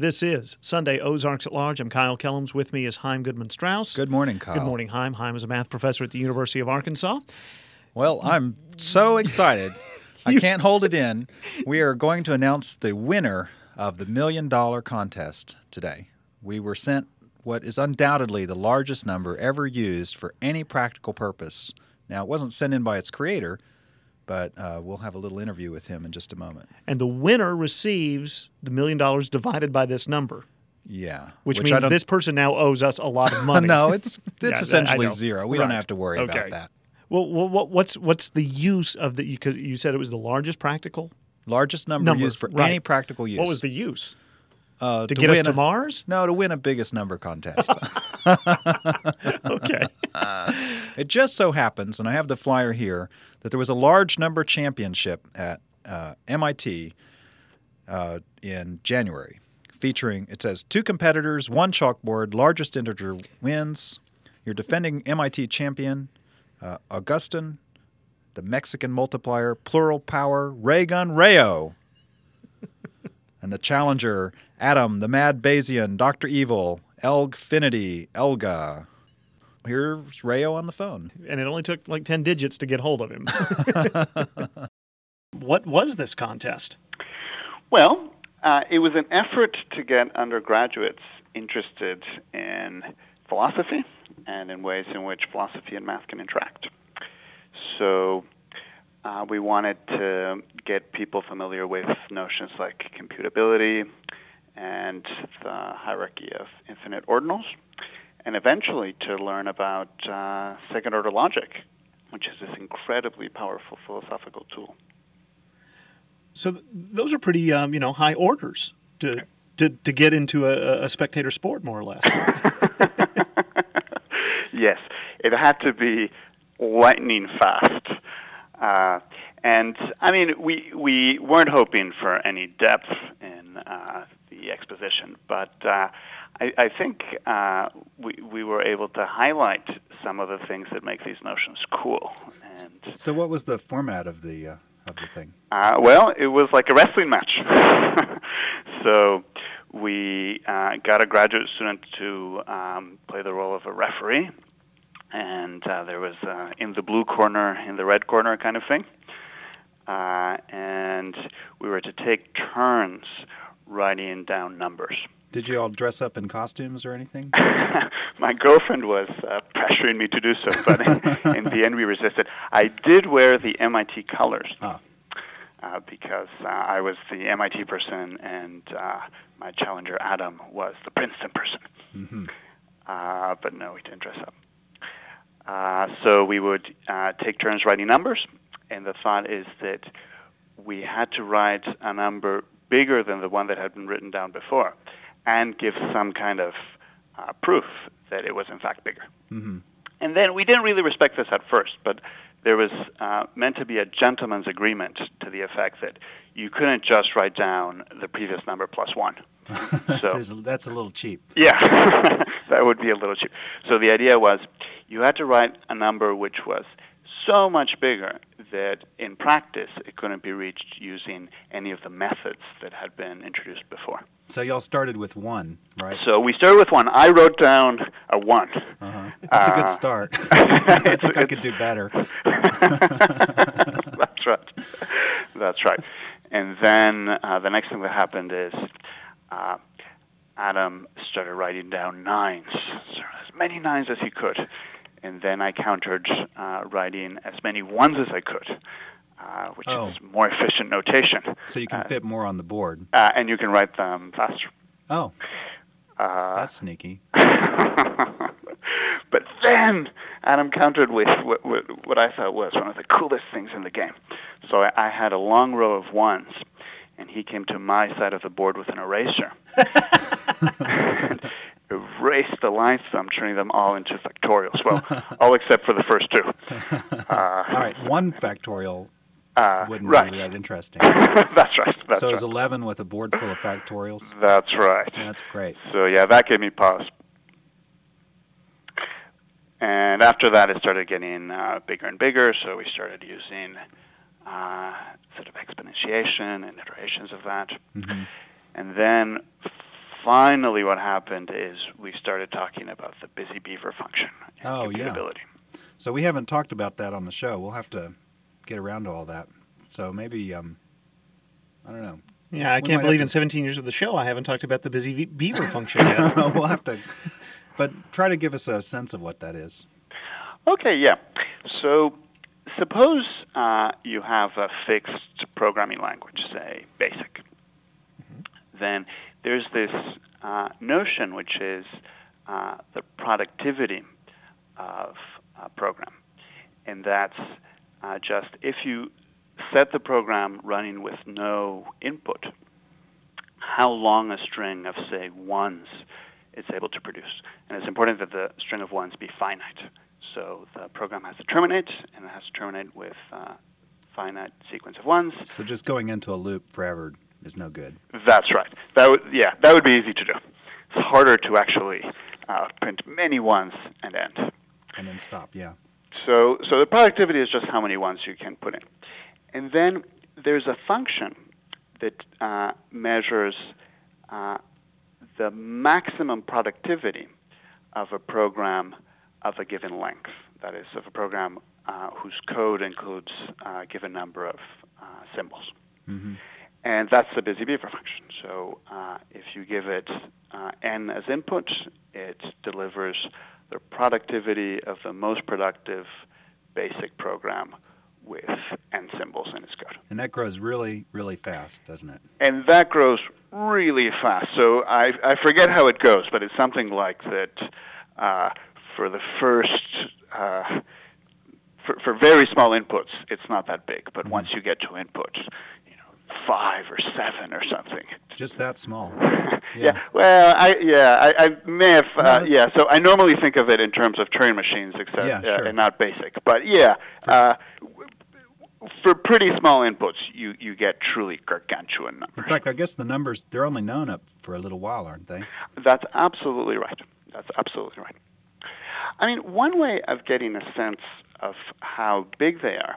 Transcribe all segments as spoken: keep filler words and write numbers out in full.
This is Sunday Ozarks at Large. I'm Kyle Kellums. With me is Haim Goodman-Strauss. Good morning, Kyle. Good morning, Haim. Haim is a math professor at the University of Arkansas. Well, I'm so excited. I can't hold it in. We are going to announce the winner of the Million Dollar Contest today. We were sent what is undoubtedly the largest number ever used for any practical purpose. Now, it wasn't sent in by its creator, but uh, we'll have a little interview with him in just a moment. And the winner receives the million dollars divided by this number. Yeah. Which, which means this person now owes us a lot of money. No, it's it's yeah, essentially zero. We right. don't have to worry okay. about that. Well, what, what's what's the use of the – because you said it was the largest practical? Largest number, number used for right. any practical use. What was the use? Uh, to, to get us to a, Mars? No, to win a biggest number contest. Okay. Uh, it just so happens, and I have the flyer here, that there was a large number championship at uh, M I T uh, in January featuring, it says, two competitors, one chalkboard, largest integer wins. Your defending M I T champion, uh, Augustin, the Mexican multiplier, plural power, Raygun Rayo. And the challenger, Adam, the Mad Bayesian, Doctor Evil, Elgfinity, Elga. Here's Rayo on the phone. And it only took like ten digits to get hold of him. What was this contest? Well, uh, it was an effort to get undergraduates interested in philosophy and in ways in which philosophy and math can interact. So... Uh, we wanted to get people familiar with notions like computability and the hierarchy of infinite ordinals, and eventually to learn about uh, second-order logic, which is this incredibly powerful philosophical tool. So th- those are pretty, um, you know, high orders to to, to get into a, a spectator sport, more or less. Yes, it had to be lightning fast. Uh, and, I mean, we we weren't hoping for any depth in uh, the exposition, but uh, I, I think uh, we, we were able to highlight some of the things that make these notions cool. And so what was the format of the, uh, of the thing? Uh, well, it was like a wrestling match. So we uh, got a graduate student to um, play the role of a referee. And uh, there was uh, in the blue corner, in the red corner kind of thing. Uh, and we were to take turns writing down numbers. Did you all dress up in costumes or anything? My girlfriend was uh, pressuring me to do so, but in, in the end we resisted. I did wear the M I T colors ah. uh, because uh, I was the M I T person and uh, my challenger Adam was the Princeton person. Mm-hmm. Uh, but no, we didn't dress up. Uh, so we would uh, take turns writing numbers, and the thought is that we had to write a number bigger than the one that had been written down before and give some kind of uh, proof that it was, in fact, bigger. Mm-hmm. And then we didn't really respect this at first, but there was uh, meant to be a gentleman's agreement to the effect that you couldn't just write down the previous number plus one. So, that's a little cheap. Yeah, that would be a little cheap. So the idea was you had to write a number which was so much bigger that in practice it couldn't be reached using any of the methods that had been introduced before. So y'all started with one, right? So we started with one. I wrote down a one. Uh-huh. That's uh, a good start. I think I could do better. That's right. That's right. And then uh, the next thing that happened is uh, Adam started writing down nines, so as many nines as he could. And then I countered uh, writing as many ones as I could, uh, which oh. is more efficient notation. So you can uh, fit more on the board. Uh, and you can write them faster. Oh, uh, that's sneaky. But then Adam countered with what, what, what I thought was one of the coolest things in the game. So I, I had a long row of ones, and he came to my side of the board with an eraser. Erase the lines, so I'm turning them all into factorials. Well, all except for the first two. Uh, all right, one factorial uh, wouldn't right. be that interesting. That's right. That's so right. It was eleven with a board full of factorials? That's right. That's great. So, yeah, that gave me pause. And after that, it started getting uh, bigger and bigger, so we started using uh, sort of exponentiation and iterations of that. Mm-hmm. And then finally what happened is we started talking about the busy beaver function and oh, computability. Yeah. So we haven't talked about that on the show. We'll have to get around to all that. So maybe, um, I don't know. Yeah, I we can't believe in to... seventeen years of the show I haven't talked about the busy beaver function yet. We'll have to, but try to give us a sense of what that is. Okay, yeah. So suppose uh, you have a fixed programming language, say BASIC. Mm-hmm. Then there's this uh, notion which is uh, the productivity of a program. And that's uh, just if you set the program running with no input, how long a string of, say, ones it's able to produce. And it's important that the string of ones be finite. So the program has to terminate, and it has to terminate with a finite sequence of ones. So just going into a loop forever is no good. That's right. That would, yeah, that would be easy to do. It's harder to actually uh, print many ones and end. And then stop, yeah. So, so the productivity is just how many ones you can put in. And then there's a function that uh, measures uh, the maximum productivity of a program of a given length, that is, of a program uh, whose code includes a given number of uh, symbols. Mm-hmm. And that's the busy beaver function. So uh, if you give it uh, n as input, it delivers the productivity of the most productive BASIC program with n symbols in its code. And that grows really, really fast, doesn't it? And that grows really fast. So I, I forget how it goes, but it's something like that uh, for the first, uh, for, for very small inputs, it's not that big. But mm-hmm. once you get to inputs, you know, five or seven or something. Just that small. Yeah. yeah. Well, I yeah, I, I may have, uh, no, yeah. So I normally think of it in terms of Turing machines, except yeah, sure. uh, and not BASIC. But yeah, for- uh, For pretty small inputs, you, you get truly gargantuan numbers. In fact, I guess the numbers, they're only known up for a little while, aren't they? That's absolutely right. That's absolutely right. I mean, one way of getting a sense of how big they are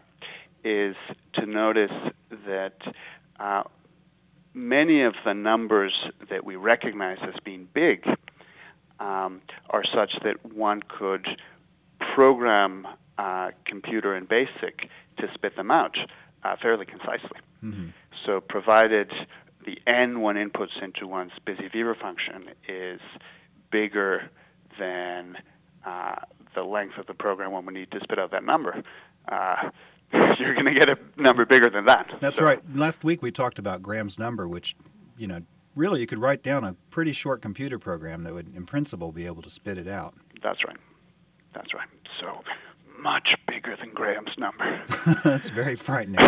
is to notice that uh, many of the numbers that we recognize as being big um, are such that one could program Uh, computer and BASIC to spit them out uh, fairly concisely. Mm-hmm. So provided the n one inputs into one's busy beaver function is bigger than uh, the length of the program one would need to spit out that number, uh, you're going to get a number bigger than that. That's so. Right. Last week we talked about Graham's number, which, you know, really you could write down a pretty short computer program that would, in principle, be able to spit it out. That's right. That's right. So much bigger than Graham's number. That's very frightening.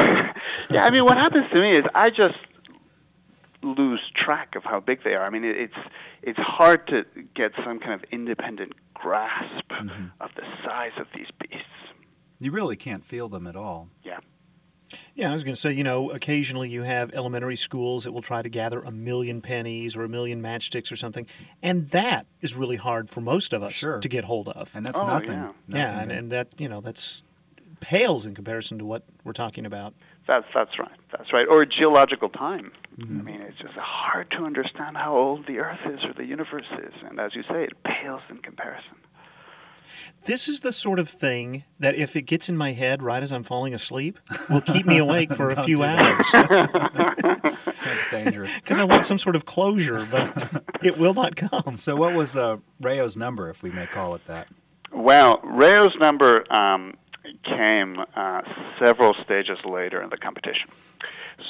Yeah, I mean, what happens to me is I just lose track of how big they are. I mean, it's it's hard to get some kind of independent grasp mm-hmm. of the size of these beasts. You really can't feel them at all. Yeah. Yeah, I was going to say, you know, occasionally you have elementary schools that will try to gather a million pennies or a million matchsticks or something, and that is really hard for most of us sure. to get hold of. And that's oh, nothing. Yeah, nothing yeah and, and that, you know, that's pales in comparison to what we're talking about. That's that's right. That's right. Or geological time. Mm-hmm. I mean, it's just hard to understand how old the Earth is or the universe is, and as you say, it pales in comparison. This is the sort of thing that if it gets in my head right as I'm falling asleep, will keep me awake for a few do hours. That. That's dangerous. Because I want some sort of closure, but it will not come. So what was uh, Rayo's number, if we may call it that? Well, Rayo's number um, came uh, several stages later in the competition.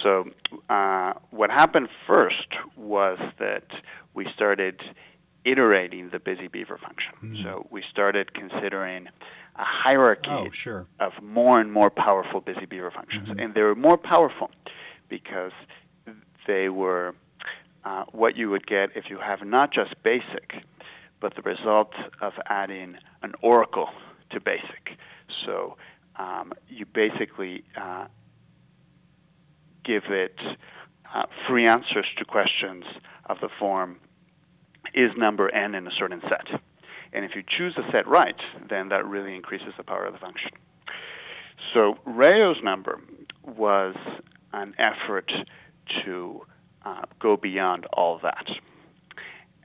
So uh, what happened first was that we started iterating the busy beaver function. Mm. So we started considering a hierarchy oh, sure. of more and more powerful busy beaver functions. Mm-hmm. And they were more powerful because they were uh, what you would get if you have not just BASIC, but the result of adding an oracle to BASIC. So um, you basically uh, give it uh, free answers to questions of the form, is number n in a certain set? And if you choose the set right, then that really increases the power of the function. So Rayo's number was an effort to uh, go beyond all that.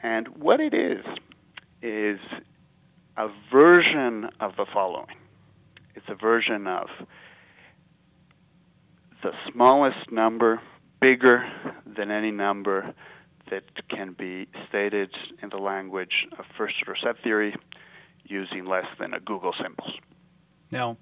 And what it is, is a version of the following. It's a version of the smallest number, bigger than any number that can be stated in the language of first-order set theory using less than a googol symbols. Now,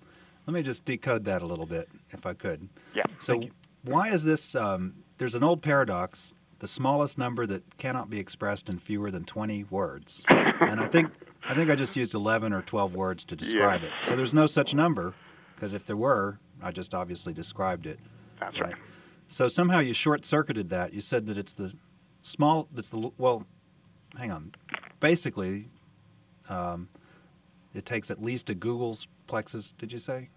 let me just decode that a little bit, if I could. Yeah. So why is this, um, there's an old paradox, the smallest number that cannot be expressed in fewer than twenty words. And I think I think I just used eleven or twelve words to describe yeah. it. So there's no such number, because if there were, I just obviously described it. That's right. right. So somehow you short-circuited that. You said that it's the small, it's the, well, hang on. Basically, um, it takes at least a googol's plexus, did you say?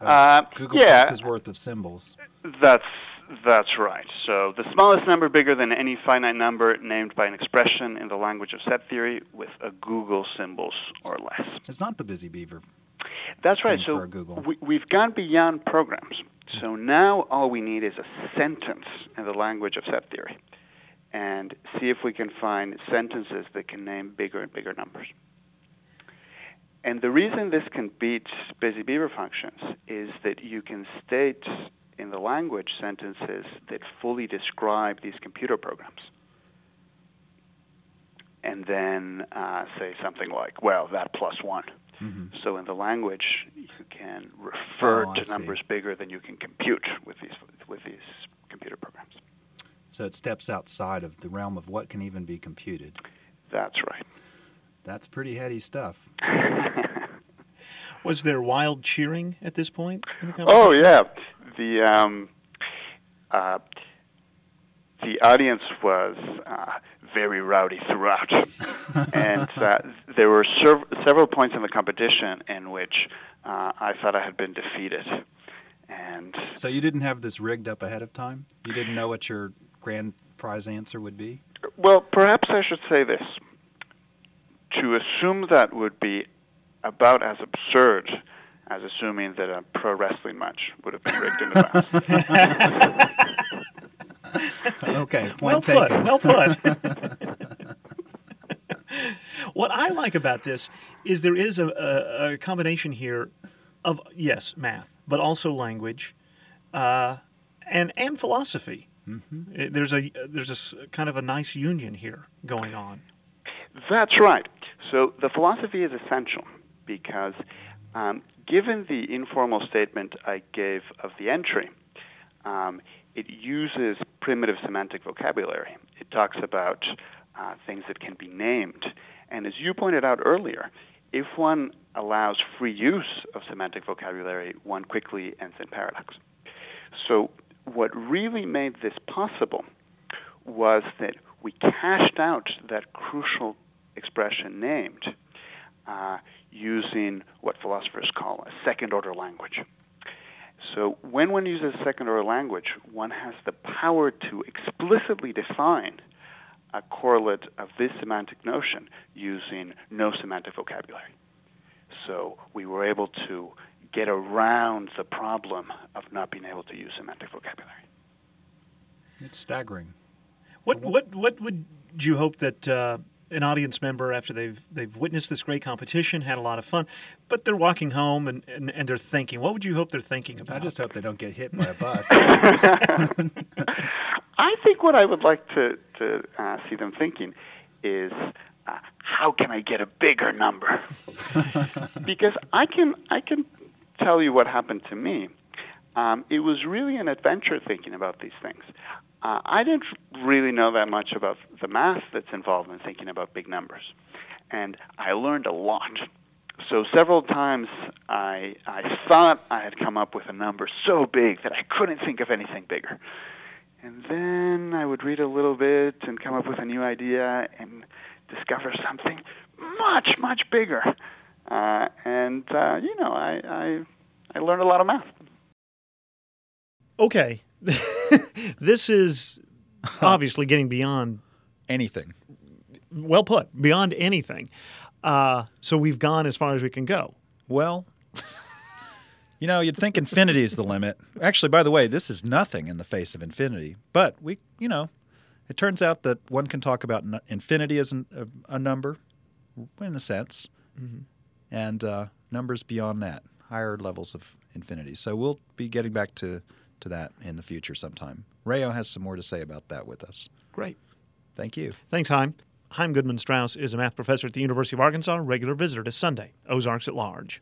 Uh, uh, googol yeah. plexus worth of symbols. That's that's right. So the smallest number bigger than any finite number named by an expression in the language of set theory with a googol symbols or less. It's not the busy beaver. That's right. So we, we've gone beyond programs. So now all we need is a sentence in the language of set theory and see if we can find sentences that can name bigger and bigger numbers. And the reason this can beat busy beaver functions is that you can state in the language sentences that fully describe these computer programs. And then uh, say something like, well, that plus one. Mm-hmm. So in the language, you can refer oh, to numbers bigger than you can compute with these with these computer programs. So it steps outside of the realm of what can even be computed. That's right. That's pretty heady stuff. Was there wild cheering at this point in the competition? Oh, yeah. The, um, uh, the audience was uh, very rowdy throughout. And uh, there were serv- several points in the competition in which uh, I thought I had been defeated. And so you didn't have this rigged up ahead of time? You didn't know what your grand prize answer would be? Well, perhaps I should say this. To assume that would be about as absurd as assuming that a pro wrestling match would have been rigged in the past. Okay, point well taken. Well put, well put. What I like about this is there is a, a, a combination here of, yes, math, but also language uh, and, and philosophy. Mm-hmm. There's a there's a kind of a nice union here going on. That's right. So the philosophy is essential because um, given the informal statement I gave of the entry, um, it uses primitive semantic vocabulary. It talks about uh, things that can be named. And as you pointed out earlier, if one allows free use of semantic vocabulary, one quickly ends in paradox. So what really made this possible was that we cashed out that crucial expression named uh, using what philosophers call a second-order language. So when one uses second-order language, one has the power to explicitly define a correlate of this semantic notion using no semantic vocabulary. So we were able to get around the problem of not being able to use semantic vocabulary. It's staggering. What what what would you hope that uh, an audience member, after they've they've witnessed this great competition, had a lot of fun, but they're walking home and, and, and they're thinking, what would you hope they're thinking about? I just hope they don't get hit by a bus. I think what I would like to, to uh, see them thinking is, uh, how can I get a bigger number? Because I can, I can tell you what happened to me. Um, it was really an adventure thinking about these things. Uh, I didn't really know that much about the math that's involved in thinking about big numbers. And I learned a lot. So several times I, I thought I had come up with a number so big that I couldn't think of anything bigger. And then I would read a little bit and come up with a new idea and discover something much, much bigger. Uh, and, uh, you know, I, I I learned a lot of math. Okay. This is obviously getting beyond anything. Well put, beyond anything. Uh, so we've gone as far as we can go. Well, you know, you'd think infinity is the limit. Actually, by the way, this is nothing in the face of infinity. But we, you know, It turns out that one can talk about infinity as an, a, a number, in a sense, mm-hmm. and uh, numbers beyond that, higher levels of infinity. So we'll be getting back to, to that in the future sometime. Rayo has some more to say about that with us. Great. Thank you. Thanks, Haim. Haim Goodman-Strauss is a math professor at the University of Arkansas, regular visitor to Sunday, Ozarks at Large.